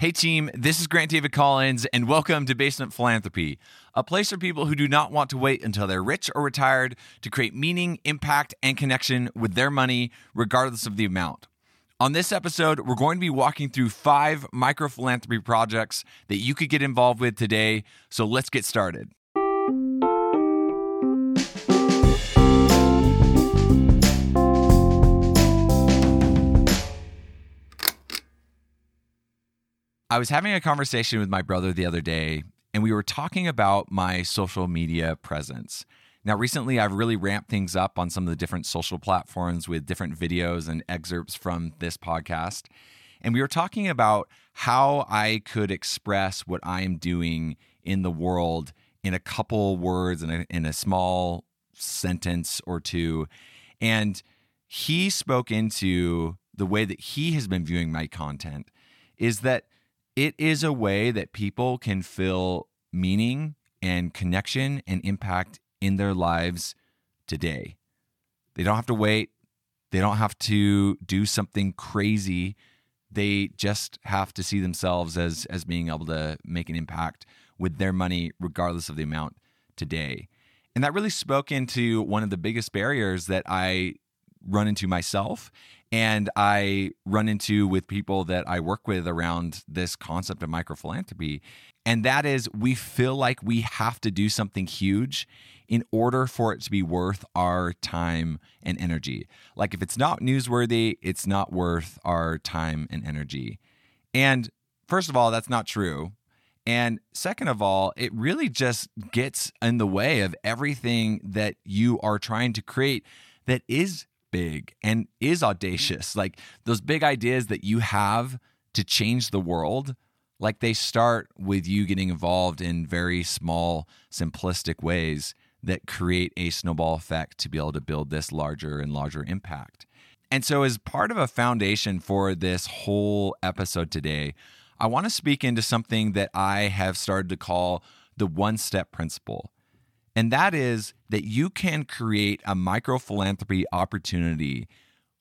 Hey team, this is Grant David Collins, and welcome to Basement Philanthropy, a place for people who do not want to wait until they're rich or retired to create meaning, impact, and connection with their money, regardless of the amount. On this episode, we're going to be walking through 5 micro-philanthropy projects that you could get involved with today, so let's get started. I was having a conversation with my brother the other day, and we were talking about my social media presence. Now, recently, I've really ramped things up on some of the different social platforms with different videos and excerpts from this podcast. And we were talking about how I could express what I am doing in the world in a couple words, in a small sentence or two. And he spoke into the way that he has been viewing my content is that it is a way that people can feel meaning and connection and impact in their lives today. They don't have to wait. They don't have to do something crazy. They just have to see themselves as being able to make an impact with their money, regardless of the amount, today. And that really spoke into one of the biggest barriers that I run into myself and I run into with people that I work with around this concept of microphilanthropy. And that is, we feel like we have to do something huge in order for it to be worth our time and energy. Like if it's not newsworthy, it's not worth our time and energy. And first of all, that's not true. And second of all, it really just gets in the way of everything that you are trying to create that is big and is audacious. Like those big ideas that you have to change the world, like they start with you getting involved in very small, simplistic ways that create a snowball effect to be able to build this larger and larger impact. And so as part of a foundation for this whole episode today, I want to speak into something that I have started to call the one-step principle. And that is that you can create a micro-philanthropy opportunity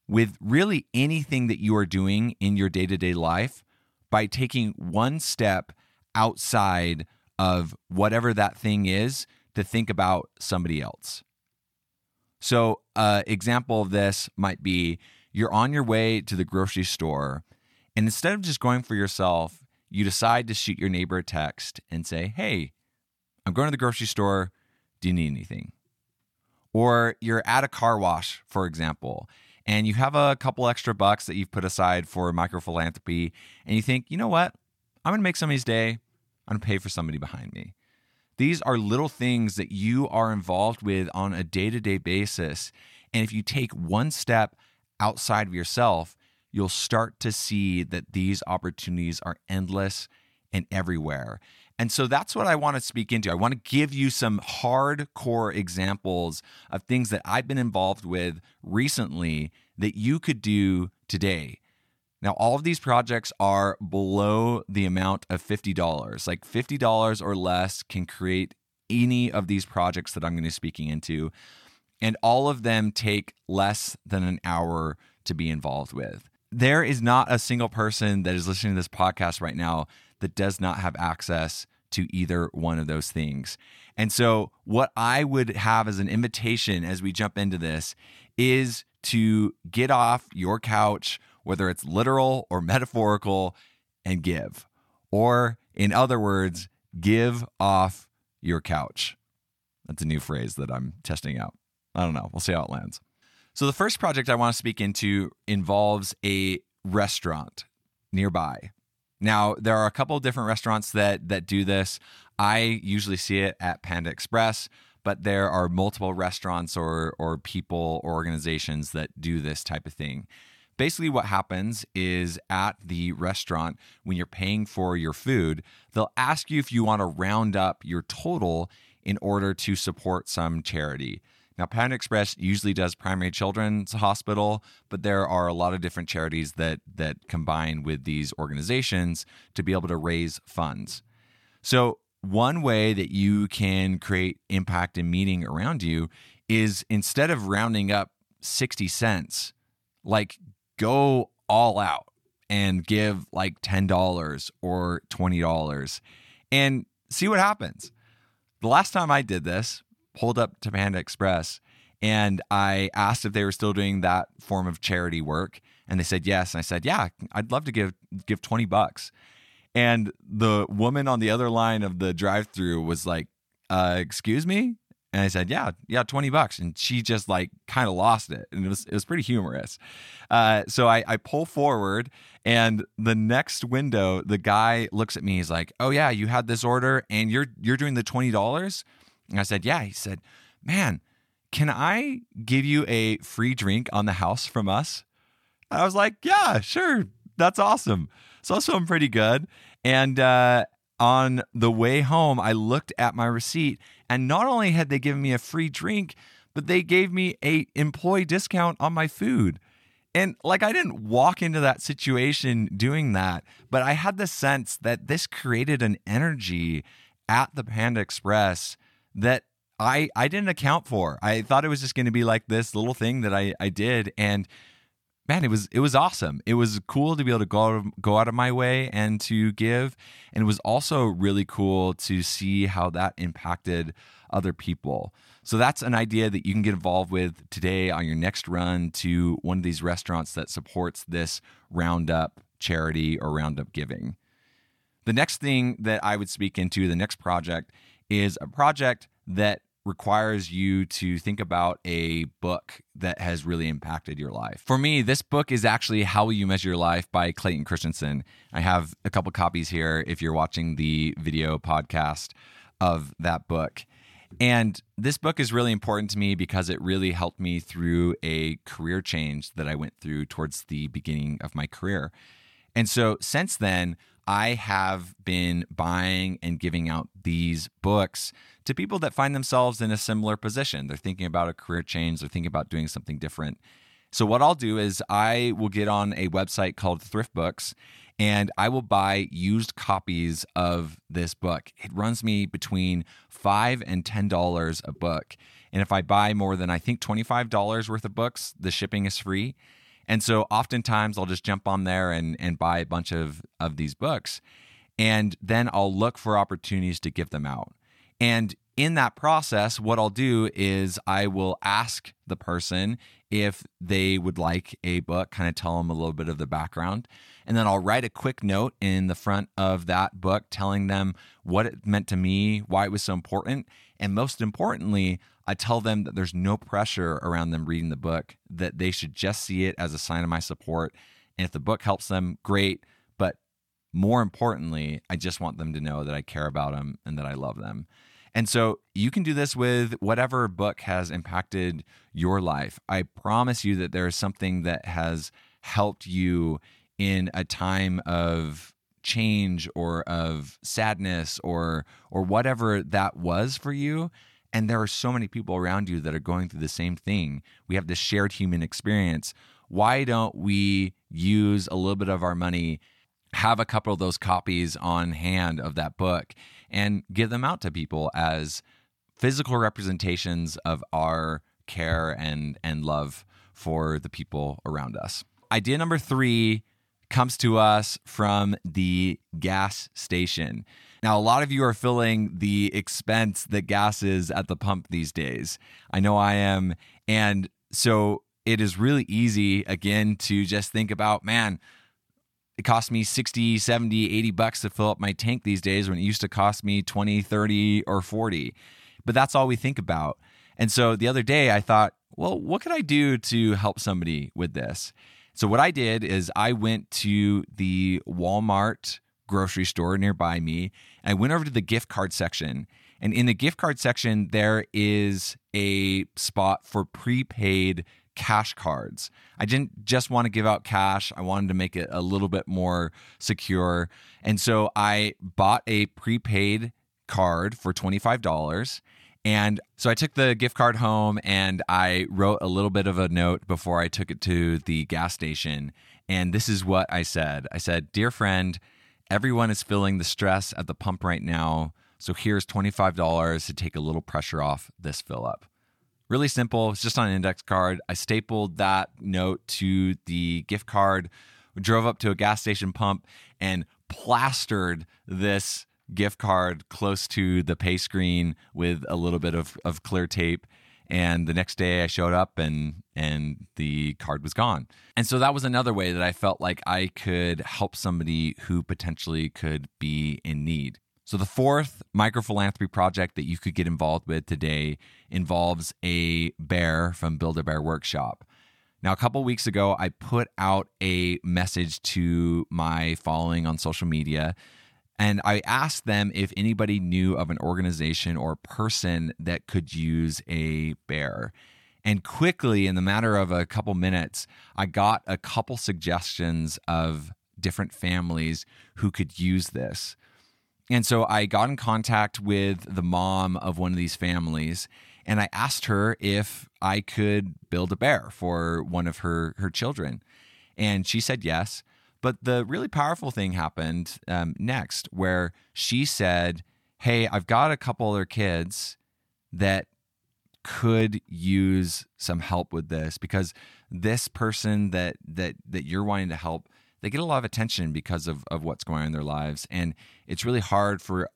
with really anything that you are doing in your day-to-day life by taking one step outside of whatever that thing is to think about somebody else. So example of this might be you're on your way to the grocery store, and instead of just going for yourself, you decide to shoot your neighbor a text and say, hey, I'm going to the grocery store. Do you need anything? Or you're at a car wash, for example, and you have a couple extra bucks that you've put aside for microphilanthropy, and you think, you know what? I'm going to make somebody's day. I'm going to pay for somebody behind me. These are little things that you are involved with on a day-to-day basis, and if you take one step outside of yourself, you'll start to see that these opportunities are endless and everywhere. And so that's what I want to speak into. I want to give you some hardcore examples of things that I've been involved with recently that you could do today. Now, all of these projects are below the amount of $50. Like $50 or less can create any of these projects that I'm going to be speaking into. And all of them take less than an hour to be involved with. There is not a single person that is listening to this podcast right now that does not have access to either one of those things. And so what I would have as an invitation as we jump into this is to get off your couch, whether it's literal or metaphorical, and give. Or in other words, give off your couch. That's a new phrase that I'm testing out. I don't know. We'll see how it lands. So the first project I want to speak into involves a restaurant nearby. Now, there are a couple of different restaurants that do this. I usually see it at Panda Express, but there are multiple restaurants or people or organizations that do this type of thing. Basically, what happens is at the restaurant, when you're paying for your food, they'll ask you if you want to round up your total in order to support some charity. Now, Panda Express usually does Primary Children's Hospital, but there are a lot of different charities that combine with these organizations to be able to raise funds. So one way that you can create impact and meaning around you is instead of rounding up 60 cents, like go all out and give like $10 or $20 and see what happens. The last time I did this, pulled up to Panda Express and I asked if they were still doing that form of charity work. And they said, yes. And I said, yeah, I'd love to give $20. And the woman on the other line of the drive-thru was like, excuse me? And I said, yeah, $20. And she just like kind of lost it. And it was pretty humorous. So I pull forward and the next window, the guy looks at me. He's like, oh yeah, you had this order and you're doing the $20. And I said, yeah. He said, man, can I give you a free drink on the house from us? And I was like, yeah, sure. That's awesome. So I was feeling pretty good. And, on the way home, I looked at my receipt, and not only had they given me a free drink, but they gave me an employee discount on my food. And like, I didn't walk into that situation doing that, but I had the sense that this created an energy at the Panda Express that I didn't account for. I thought it was just going to be like this little thing that I did, and man, it was awesome. It was cool to be able to go out of my way and to give. And it was also really cool to see how that impacted other people. So that's an idea that you can get involved with today on your next run to one of these restaurants that supports this Roundup charity or Roundup giving. The next thing that I would speak into, the next project, is a project that requires you to think about a book that has really impacted your life. For me, this book is actually How Will You Measure Your Life by Clayton Christensen. I have a couple copies here if you're watching the video podcast of that book. And this book is really important to me because it really helped me through a career change that I went through towards the beginning of my career. And so since then, I have been buying and giving out these books to people that find themselves in a similar position. They're thinking about a career change. They're thinking about doing something different. So what I'll do is I will get on a website called ThriftBooks, and I will buy used copies of this book. It runs me between $5 and $10 a book. And if I buy more than, I think, $25 worth of books, the shipping is free. And so oftentimes I'll just jump on there and buy a bunch of these books, and then I'll look for opportunities to give them out. And in that process, what I'll do is I will ask the person if they would like a book, kind of tell them a little bit of the background. And then I'll write a quick note in the front of that book telling them what it meant to me, why it was so important. And most importantly, I tell them that there's no pressure around them reading the book, that they should just see it as a sign of my support. And if the book helps them, great. But more importantly, I just want them to know that I care about them and that I love them. And so you can do this with whatever book has impacted your life. I promise you that there is something that has helped you in a time of change or of sadness or whatever that was for you. And there are so many people around you that are going through the same thing. We have this shared human experience. Why don't we use a little bit of our money, have a couple of those copies on hand of that book, and give them out to people as physical representations of our care and love for the people around us? Idea number 3 comes to us from the gas station. Now, a lot of you are feeling the expense that gas is at the pump these days. I know I am. And so it is really easy, again, to just think about, man, it costs me 60, 70, 80 bucks to fill up my tank these days when it used to cost me 20, 30, or 40. But that's all we think about. And so the other day I thought, well, what could I do to help somebody with this? So what I did is I went to the Walmart grocery store nearby me, and I went over to the gift card section. And in the gift card section, there is a spot for prepaid cash cards. I didn't just want to give out cash. I wanted to make it a little bit more secure. And so I bought a prepaid card for $25. And so I took the gift card home and I wrote a little bit of a note before I took it to the gas station. And this is what I said. I said, "Dear friend, everyone is feeling the stress at the pump right now. So here's $25 to take a little pressure off this fill up." Really simple. It's just on an index card. I stapled that note to the gift card, drove up to a gas station pump and plastered this gift card close to the pay screen with a little bit of clear tape. And the next day I showed up and the card was gone. And so that was another way that I felt like I could help somebody who potentially could be in need. So the fourth micro-philanthropy project that you could get involved with today involves a bear from Build a Bear Workshop. Now, a couple weeks ago, I put out a message to my following on social media, and I asked them if anybody knew of an organization or person that could use a bear. And quickly, in the matter of a couple minutes, I got a couple suggestions of different families who could use this. And so I got in contact with the mom of one of these families, and I asked her if I could build a bear for one of her children. And she said yes. But the really powerful thing happened next, where she said, hey, I've got a couple other kids that could use some help with this, because this person that you're wanting to help, they get a lot of attention because of what's going on in their lives. And it's really hard for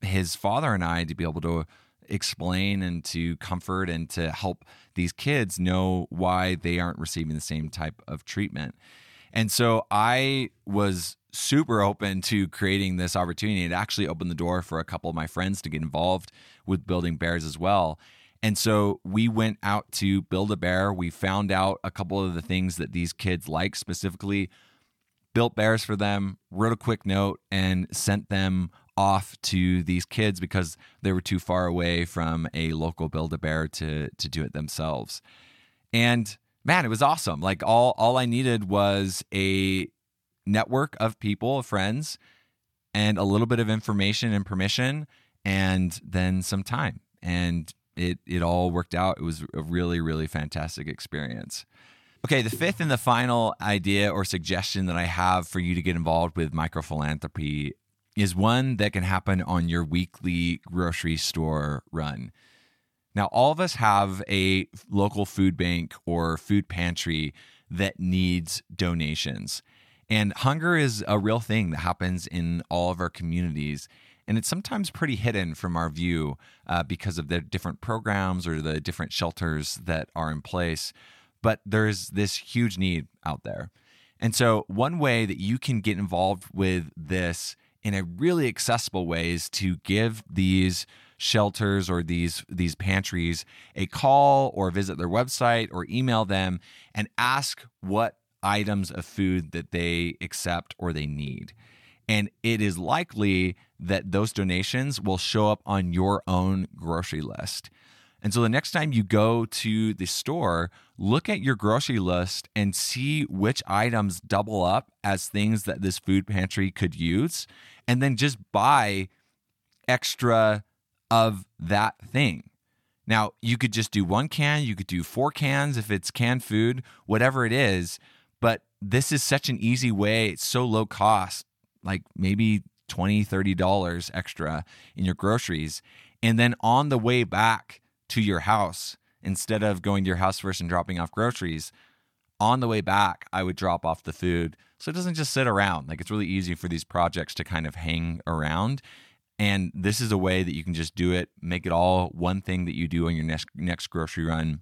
his father and I to be able to explain and to comfort and to help these kids know why they aren't receiving the same type of treatment. And so I was super open to creating this opportunity. It actually opened the door for a couple of my friends to get involved with building bears as well. And so we went out to Build a Bear. We found out a couple of the things that these kids like specifically, built bears for them, wrote a quick note, and sent them off to these kids because they were too far away from a local Build a Bear to do it themselves. And man, it was awesome. Like all I needed was a network of people, of friends, and a little bit of information and permission, and then some time. And it all worked out. It was a really, really fantastic experience. Okay, the fifth and the final idea or suggestion that I have for you to get involved with microphilanthropy is one that can happen on your weekly grocery store run. Now, all of us have a local food bank or food pantry that needs donations. And hunger is a real thing that happens in all of our communities. And it's sometimes pretty hidden from our view because of the different programs or the different shelters that are in place. But there's this huge need out there. And so one way that you can get involved with this in a really accessible way is to give these shelters or these pantries a call or visit their website or email them and ask what items of food that they accept or they need. And it is likely that those donations will show up on your own grocery list. And so the next time you go to the store, look at your grocery list and see which items double up as things that this food pantry could use, and then just buy extra of that thing. Now, you could just do one can, you could do 4 cans if it's canned food, whatever it is, but this is such an easy way. It's so low cost, like maybe $20, $30 extra in your groceries. And then on the way back to your house, instead of going to your house first and dropping off groceries, on the way back, I would drop off the food. So it doesn't just sit around. Like, it's really easy for these projects to kind of hang around. And this is a way that you can just do it, make it all one thing that you do on your next grocery run.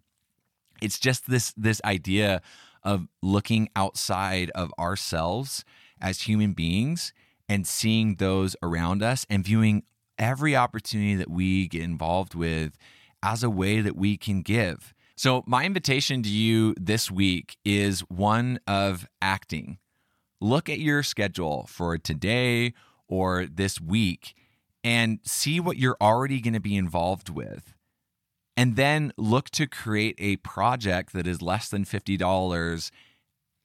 It's just this idea of looking outside of ourselves as human beings and seeing those around us and viewing every opportunity that we get involved with as a way that we can give. So my invitation to you this week is one of acting. Look at your schedule for today or this week and see what you're already going to be involved with. And then look to create a project that is less than $50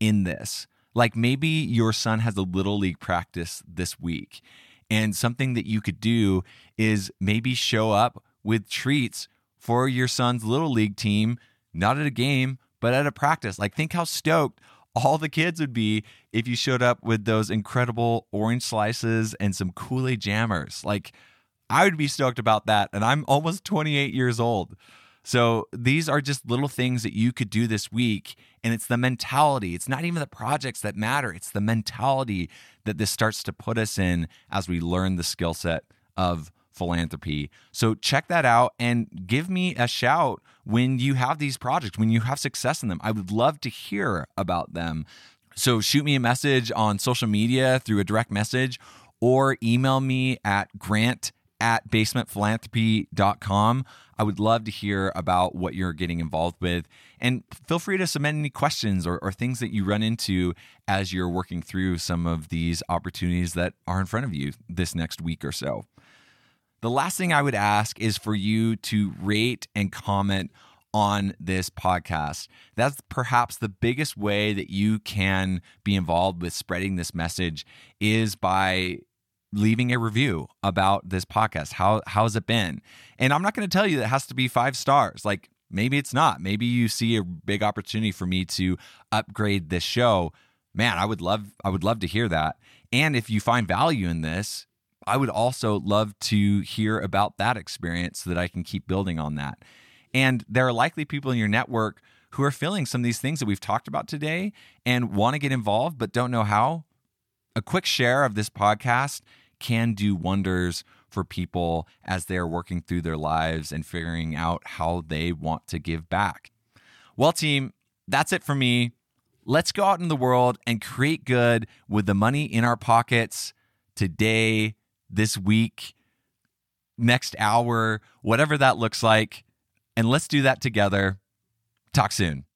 in this. Like, maybe your son has a little league practice this week, and something that you could do is maybe show up with treats for your son's little league team, not at a game, but at a practice. Like, think how stoked all the kids would be if you showed up with those incredible orange slices and some Kool-Aid Jammers. Like, I would be stoked about that. And I'm almost 28 years old. So these are just little things that you could do this week. And it's the mentality. It's not even the projects that matter. It's the mentality that this starts to put us in as we learn the skill set of philanthropy. So check that out and give me a shout when you have these projects, when you have success in them. I would love to hear about them. So shoot me a message on social media through a direct message or email me at grant@basementphilanthropy.com. I would love to hear about what you're getting involved with. And feel free to submit any questions or things that you run into as you're working through some of these opportunities that are in front of you this next week or so. The last thing I would ask is for you to rate and comment on this podcast. That's perhaps the biggest way that you can be involved with spreading this message is by leaving a review about this podcast. How's it been? And I'm not going to tell you that it has to be 5 stars. Like maybe it's not. Maybe you see a big opportunity for me to upgrade this show. Man, I would love to hear that. And if you find value in this, I would also love to hear about that experience so that I can keep building on that. And there are likely people in your network who are feeling some of these things that we've talked about today and want to get involved but don't know how. A quick share of this podcast can do wonders for people as they're working through their lives and figuring out how they want to give back. Well, team, that's it for me. Let's go out in the world and create good with the money in our pockets today, this week, next hour, whatever that looks like. And let's do that together. Talk soon.